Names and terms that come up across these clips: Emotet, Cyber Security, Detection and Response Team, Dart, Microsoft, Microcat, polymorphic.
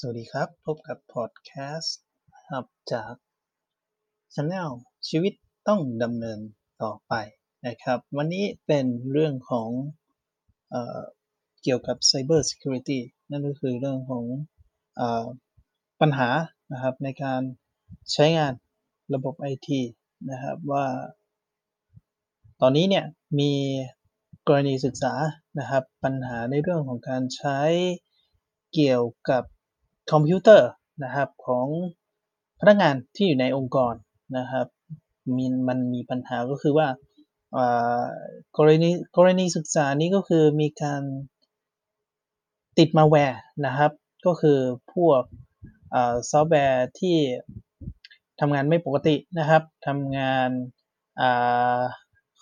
สวัสดีครับพบกับพอดแคสต์ครับจากช anel ชีวิตต้องดำเนินต่อไปนะครับวันนี้เป็นเรื่องของเกี่ยวกับ Cyber Security นั่นก็คือเรื่องของปัญหานะครับในการใช้งานระบบ IT นะครับว่าตอนนี้เนี่ยมีกรณีศึกษานะครับปัญหาในเรื่องของการใช้เกี่ยวกับคอมพิวเตอร์นะครับของพนักงานที่อยู่ในองค์กรนะครับมันมีปัญหาก็คือว่ากรณีศึกษานี้ก็คือมีการติดมาแวร์นะครับก็คือพวกซอฟต์แวร์ที่ทำงานไม่ปกตินะครับทำงาน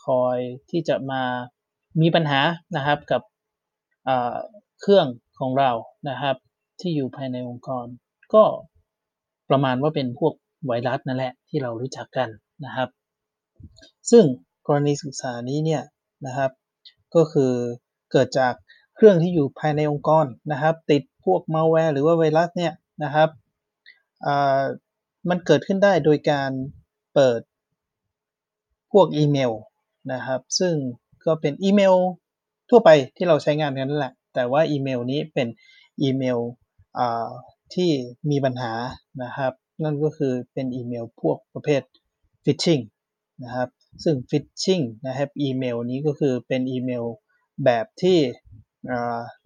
คอยที่จะมามีปัญหานะครับกับเครื่องของเรานะครับที่อยู่ภายในองค์กรก็ประมาณว่าเป็นพวกไวรัสนั่นแหละที่เรารู้จักกันนะครับซึ่งกรณีศึกษานี้เนี่ยนะครับก็คือเกิดจากเครื่องที่อยู่ภายในองค์กรนะครับติดพวกมัลแวร์หรือว่าไวรัสเนี่ยนะครับมันเกิดขึ้นได้โดยการเปิดพวกอีเมลนะครับซึ่งก็เป็นอีเมลทั่วไปที่เราใช้งานกันนั่นแหละแต่ว่าอีเมลนี้เป็นอีเมลที่มีปัญหานะครับนั่นก็คือเป็นอีเมลพวกประเภทฟิชชิงนะครับซึ่งฟิชชิงนะครับอีเมลนี้ก็คือเป็นอีเมลแบบที่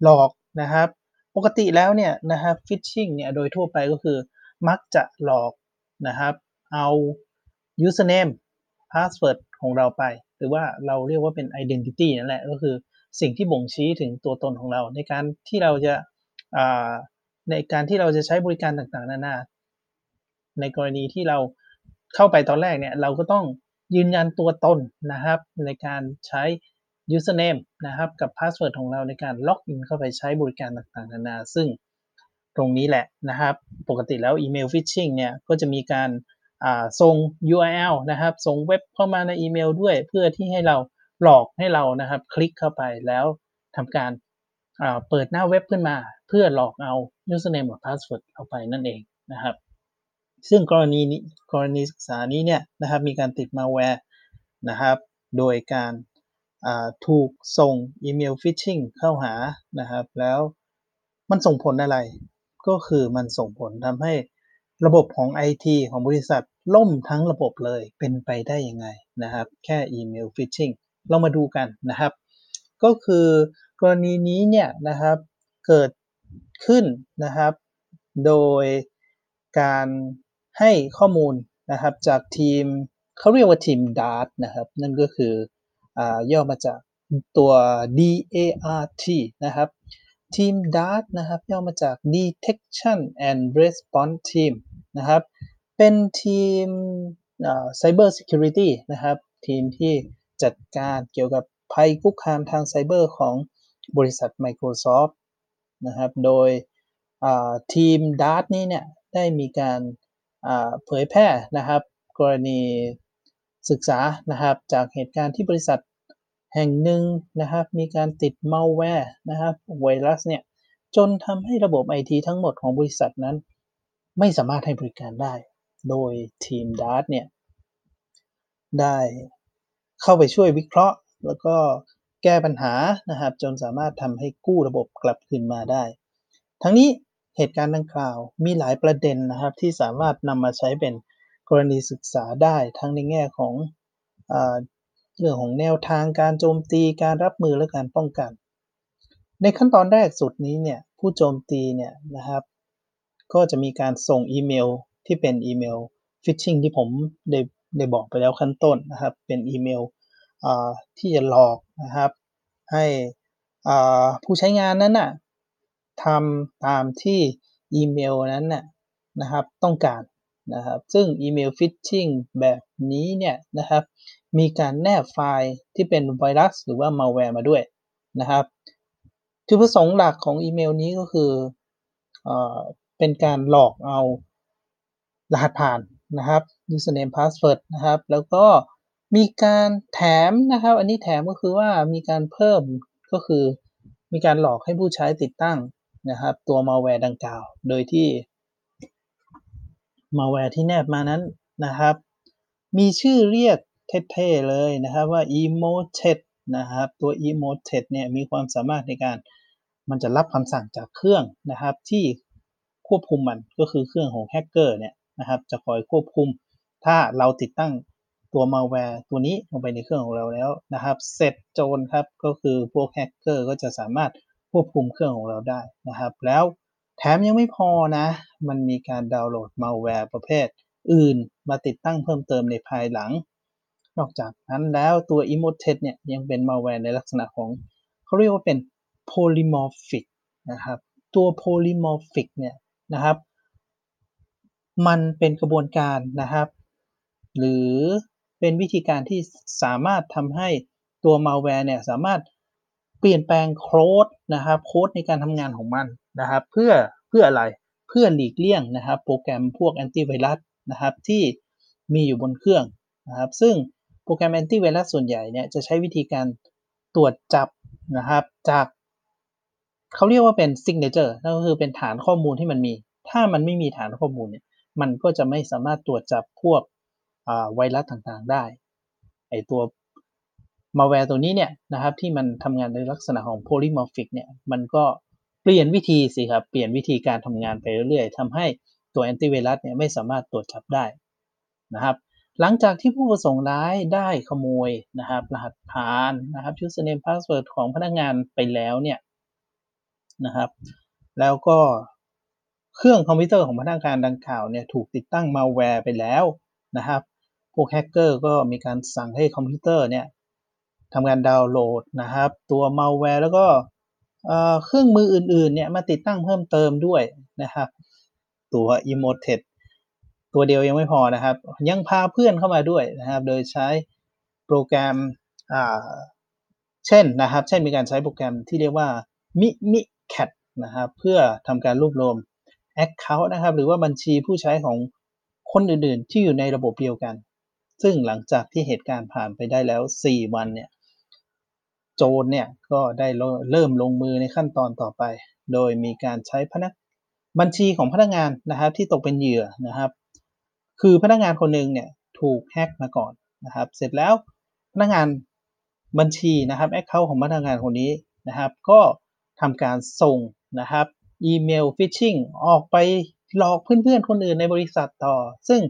หลอกนะครับปกติแล้วเนี่ยนะครับฟิชชิงเนี่ยโดยทั่วไปก็คือมักจะหลอกนะครับเอา username password ของเราไปหรือว่าเราเรียกว่าเป็น identity นั่นแหละก็คือสิ่งที่บ่งชี้ถึงตัวตนของเราในการที่เราจะใช้บริการต่างๆนานาในกรณีที่เราเข้าไปตอนแรกเนี่ยเราก็ต้องยืนยันตัวตนนะครับในการใช้ username นะครับกับ password ของเราในการล็อกอินเข้าไปใช้บริการต่างๆนานาซึ่งตรงนี้แหละนะครับปกติแล้วอีเมล phishing เนี่ยก็จะมีการส่ง URL นะครับส่งเว็บเข้ามาในอีเมลด้วยเพื่อที่ให้เราหลอกให้เรานะครับคลิกเข้าไปแล้วทำการเปิดหน้าเว็บขึ้นมาเพื่อหลอกเอา username กับ password เอาไปนั่นเองนะครับซึ่งกรณีศึกษานี้เนี่ยนะครับมีการติดมาแวร์นะครับโดยการถูกส่งอีเมลฟิชชิงเข้าหานะครับแล้วมันส่งผลอะไรก็คือมันส่งผลทำให้ระบบของ IT ของบริษัทล่มทั้งระบบเลยเป็นไปได้ยังไงนะครับแค่อีเมลฟิชชิงเรามาดูกันนะครับก็คือกรณีนี้เนี่ยนะครับเกิดขึ้นนะครับโดยการให้ข้อมูลนะครับจากทีมเขาเรียกว่าทีม Dart นะครับนั่นก็คือย่อมาจากตัว DART นะครับทีม Dart นะครับย่อมาจาก Detection and Response Team นะครับเป็นทีมCyber Security นะครับทีมที่จัดการเกี่ยวกับภัยคุกคามทางไซเบอร์ของบริษัท Microsoft นะครับโดยทีม Dart นี้เนี่ยได้มีการเผยแพร่นะครับกรณีศึกษานะครับจากเหตุการณ์ที่บริษัทแห่งหนึ่งนะครับมีการติดมัลแวร์นะครับไวรัสเนี่ยจนทำให้ระบบ IT ทั้งหมดของบริษัทนั้นไม่สามารถให้บริการได้โดยทีม Dart เนี่ยได้เข้าไปช่วยวิเคราะห์แล้วก็แก้ปัญหานะครับจนสามารถทำให้กู้ระบบกลับคืนมาได้ทั้งนี้เหตุการณ์ดังกล่าวมีหลายประเด็นนะครับที่สามารถนำมาใช้เป็นกรณีศึกษาได้ทั้งในแง่ของเรื่องของแนวทางการโจมตีการรับมือและการป้องกันในขั้นตอนแรกสุดนี้เนี่ยผู้โจมตีเนี่ยนะครับก็จะมีการส่งอีเมลที่เป็นอีเมลฟิชชิงที่ผมได้บอกไปแล้วขั้นต้นนะครับเป็นอีเมลที่จะหลอกนะครับให้ผู้ใช้งานนั้นน่ะทำตามที่อีเมลนั้นน่ะนะครับต้องการนะครับซึ่งอีเมลฟิชชิงแบบนี้เนี่ยนะครับมีการแนบไฟล์ที่เป็นไวรัสหรือว่ามัลแวร์มาด้วยนะครับจุดประสงค์หลักของอีเมลนี้ก็คือเป็นการหลอกเอารหัสผ่านนะครับ username password นะครับแล้วก็มีการแถมนะครับอันนี้แถมก็คือว่ามีการเพิ่มก็คือมีการหลอกให้ผู้ใช้ติดตั้ง นะครับตัว malware ดังกล่าวโดยที่ malware ที่แนบมานั้นนะครับมีชื่อเรียกเท่ๆเลยนะครับว่า Emotet นะครับตัว Emotet เนี่ยมีความสามารถในการมันจะรับคำสั่งจากเครื่องนะครับที่ควบคุมมันก็คือเครื่องของแฮกเกอร์เนี่ยนะครับจะคอยควบคุมถ้าเราติดตั้งตัว malware ตัวนี้ลงไปในเครื่องของเราแล้วนะครับเสร็จโจรครับก็คือพวกแฮกเกอร์ก็จะสามารถควบคุมเครื่องของเราได้นะครับแล้วแถมยังไม่พอนะมันมีการดาวน์โหลด malware ประเภทอื่นมาติดตั้งเพิ่มเติมในภายหลังนอกจากนั้นแล้วตัว Emotet เนี่ยยังเป็น malware ในลักษณะของเขาเรียกว่าเป็น polymorphic นะครับตัว polymorphic เนี่ยนะครับมันเป็นกระบวนการนะครับหรือเป็นวิธีการที่สามารถทำให้ตัว malware เนี่ยสามารถเปลี่ยนแปลงโค้ดนะครับโค้ดในการทำงานของมันนะครับเพื่ออะไรเพื่อหลีกเลี่ยงนะครับโปรแกรมพวกแอนตี้ไวรัสนะครับที่มีอยู่บนเครื่องนะครับซึ่งโปรแกรมแอนตี้ไวรัสส่วนใหญ่เนี่ยจะใช้วิธีการตรวจจับนะครับจากเขาเรียกว่าเป็น signature นั่นก็คือเป็นฐานข้อมูลที่มันมีถ้ามันไม่มีฐานข้อมูลเนี่ยมันก็จะไม่สามารถตรวจจับพวกไวรัสต่างๆได้ไอตัวมาแวร์ตัวนี้เนี่ยนะครับที่มันทำงานในลักษณะของโพลิมอร์ฟิกเนี่ยมันก็เปลี่ยนวิธีสิครับเปลี่ยนวิธีการทำงานไปเรื่อยๆทำให้ตัวแอนตี้ไวรัสเนี่ยไม่สามารถตรวจจับได้นะครับหลังจากที่ผู้ประสงค์ร้ายได้ขโมยนะครับรหัสผ่านนะครับ username password ของพนักงานไปแล้วเนี่ยนะครับแล้วก็เครื่องคอมพิวเตอร์ของพนักงานดังกล่าวเนี่ยถูกติดตั้งมาแวร์ไปแล้วนะครับพวกแฮกเกอร์ก็มีการสั่งให้คอมพิวเตอร์เนี่ยทำการดาวน์โหลดนะครับตัวมัลแวร์แล้วก็เครื่องมืออื่นๆเนี่ยมาติดตั้งเพิ่มเติมด้วยนะครับตัว Emotet ตัวเดียวยังไม่พอนะครับยังพาเพื่อนเข้ามาด้วยนะครับโดยใช้โปรแกรมเช่นมีการใช้โปรแกรมที่เรียกว่า Microcat นะครับเพื่อทำการรวบรวม Account นะครับหรือว่าบัญชีผู้ใช้ของคนอื่นๆที่อยู่ในระบบเดียวกันซึ่งหลังจากที่เหตุการณ์ผ่านไปได้แล้ว4วันเนี่ยโจรเนี่ยก็ได้เริ่มลงมือในขั้นตอนต่อไปโดยมีการใช้บัญชีของพนักงานนะครับที่ตกเป็นเหยื่อนะครับคือพนักงานคนหนึ่งเนี่ยถูกแฮกมาก่อนนะครับเสร็จแล้วพนักงานบัญชีนะครับแอคเคาท์ของพนักงานคนนี้นะครับก็ทำการส่งนะครับอีเมลฟิชชิงออกไปหลอกเพื่อนๆคนอื่นในบริษัทต่อซึ่ง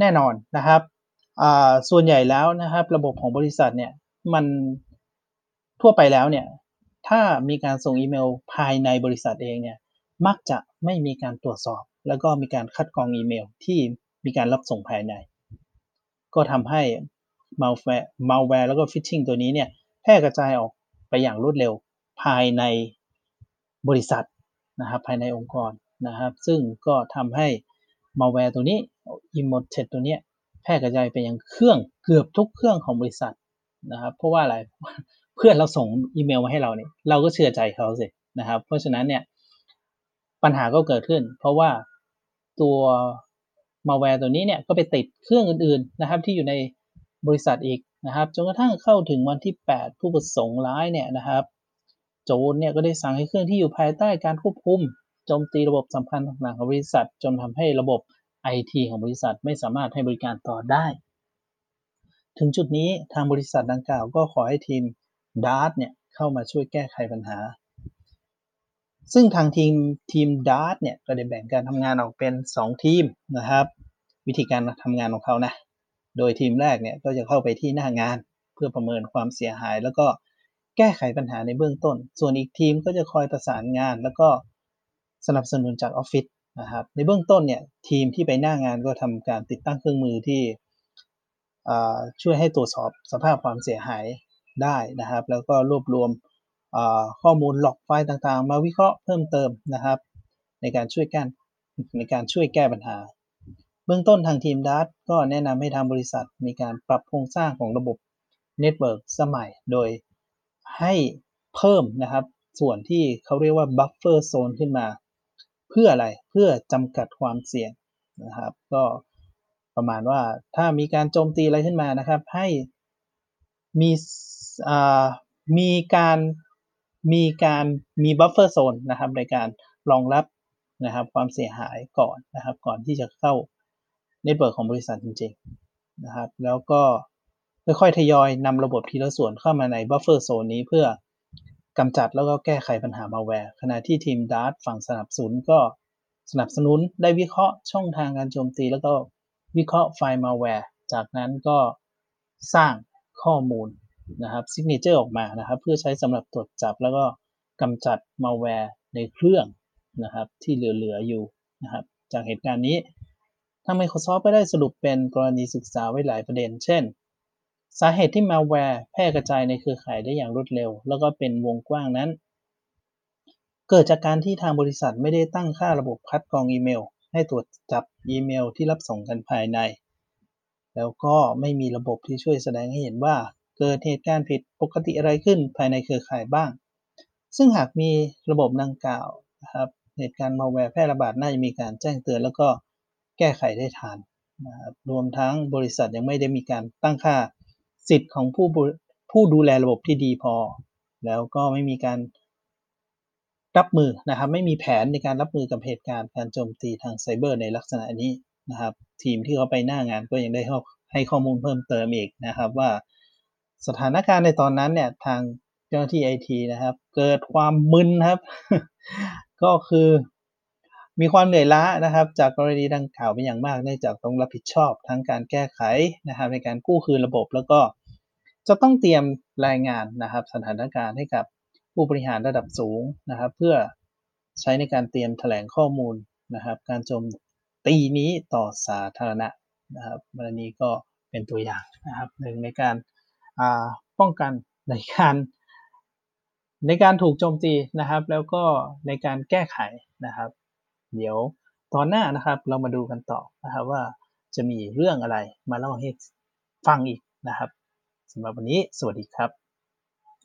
แน่นอนนะครับส่วนใหญ่แล้วนะครับระบบของบริษัทเนี่ยมันทั่วไปแล้วเนี่ยถ้ามีการส่งอีเมลภายในบริษัทเองเนี่ยมักจะไม่มีการตรวจสอบแล้วก็มีการคัดกรองอีเมลที่มีการรับส่งภายในก็ทำให้มัลแวร์แล้วก็ฟิชชิงตัวนี้เนี่ยแพร่กระจายออกไปอย่างรวดเร็วภายในบริษัทนะครับภายในองค์กรนะครับซึ่งก็ทำให้มัลแวร์ตัวนี้ Emotet ตัวนี้แพร่กระจายไปยังเครื่องเกือบทุกเครื่องของบริษัทนะครับเพราะว่าอะไรเพื่อนเราส่งอีเมลมาให้เราเนี่ยเราก็เชื่อใจเขาสินะครับเพราะฉะนั้นเนี่ยปัญหาก็เกิดขึ้นเพราะว่าตัวมัลแวร์ตัวนี้เนี่ยก็ไปติดเครื่องอื่นๆนะครับที่อยู่ในบริษัทอีกนะครับจนกระทั่งเข้าถึงวันที่8ผู้ประสงค์ร้ายเนี่ยนะครับโจรเนี่ยก็ได้สั่งให้เครื่องที่อยู่ภายใต้การควบคุมโจมตีระบบสำคัญต่างๆของบริษัทจนทำให้ระบบ IT ของบริษัทไม่สามารถให้บริการต่อได้ถึงจุดนี้ทางบริษัทดังกล่าวก็ขอให้ทีม Dart เนี่ยเข้ามาช่วยแก้ไขปัญหาซึ่งทางทีม Dart เนี่ยก็ได้แบ่งการทำงานออกเป็น2ทีมนะครับวิธีการทำงานของเขานะโดยทีมแรกเนี่ยก็จะเข้าไปที่หน้างานเพื่อประเมินความเสียหายแล้วก็แก้ไขปัญหาในเบื้องต้นส่วนอีกทีมก็จะคอยประสานงานแล้วก็สนับสนุนจากออฟฟิศนะครับในเบื้องต้นเนี่ยทีมที่ไปหน้างานก็ทำการติดตั้งเครื่องมือที่ช่วยให้ตรวจสอบสภาพความเสียหายได้นะครับแล้วก็รวบรวมข้อมูลล็อกไฟล์ต่างๆมาวิเคราะห์เพิ่มเติมนะครับในการช่วยแก้ปัญหาเบื้องต้นทางทีม Dart ก็แนะนำให้ทางบริษัทมีการปรับโครงสร้างของระบบเน็ตเวิร์คสมัยโดยให้เพิ่มนะครับส่วนที่เขาเรียกว่าบัฟเฟอร์โซนขึ้นมาเพื่ออะไรเพื่อจำกัดความเสี่ยงนะครับก็ประมาณว่าถ้ามีการโจมตีอะไรขึ้นมานะครับให้มีการ มีบัฟเฟอร์โซนนะครับในการรองรับนะครับความเสียหายก่อนนะครับก่อนที่จะเข้าเน็ตเวิร์กของบริษัทจริงๆนะครับแล้วก็ค่อยๆทยอยนำระบบทีละส่วนเข้ามาในบัฟเฟอร์โซนนี้เพื่อกำจัดแล้วก็แก้ไขปัญหามาแวร์ขณะที่ทีม Dart ฝั่งสนับสนุนก็สนับสนุนได้วิเคราะห์ช่องทางการโจมตีแล้วก็วิเคราะห์ไฟล์มาแวร์จากนั้นก็สร้างข้อมูลนะครับซิกเนเจอร์ออกมานะครับเพื่อใช้สำหรับตรวจจับแล้วก็กำจัดมาแวร์ในเครื่องนะครับที่เหลือๆอยู่นะครับจากเหตุการณ์นี้ทาง Microsoft ก็ได้สรุปเป็นกรณีศึกษาไว้หลายประเด็นเช่นสาเหตุที่มาแวร์แพร่กระจายในเครือข่ายได้อย่างรวดเร็วแล้วก็เป็นวงกว้างนั้นเกิดจากการที่ทางบริษัทไม่ได้ตั้งค่าระบบคัดกรองอีเมลให้ตรวจจับอีเมลที่รับส่งกันภายในแล้วก็ไม่มีระบบที่ช่วยแสดงให้เห็นว่าเกิดเหตุการณ์ผิดปกติอะไรขึ้นภายในเครือข่ายบ้างซึ่งหากมีระบบดังกล่าวนะครับเหตุการณ์มาแวร์แพร่ระบาดน่าจะมีการแจ้งเตือนแล้วก็แก้ไขได้ทันนะครับรวมทั้งบริษัทยังไม่ได้มีการตั้งค่าสิทธิ์ของผู้ดูแลระบบที่ดีพอแล้วก็ไม่มีการรับมือนะครับไม่มีแผนในการรับมือกับเหตุการณ์การโจมตีทางไซเบอร์ในลักษณะนี้นะครับทีมที่เขาไปหน้างานก็ยังได้ให้ข้อมูลเพิ่มเติมอีกนะครับว่าสถานการณ์ในตอนนั้นเนี่ยทางเจ้าหน้าที่ IT นะครับเกิดความมึนครับ ก็คือมีความเหนื่อยล้านะครับจากกรณีดังกล่าวเป็นอย่างมากเนื่องจากต้องรับผิดชอบทั้งการแก้ไขนะครับในการกู้คืนระบบแล้วก็จะต้องเตรียมรายงานนะครับสถานการณ์ให้กับผู้บริหารระดับสูงนะครับเพื่อใช้ในการเตรียมแถลงข้อมูลนะครับการโจมตีนี้ต่อสาธารณะนะครับวันนี้ก็เป็นตัวอย่างนะครับหนึ่งในการป้องกันในการถูกโจมตีนะครับแล้วก็ในการแก้ไขนะครับเดี๋ยวตอนหน้านะครับเรามาดูกันต่อนะครับว่าจะมีเรื่องอะไรมาเล่าให้ฟังอีกนะครับสำหรับวันนี้สวัสดีครับ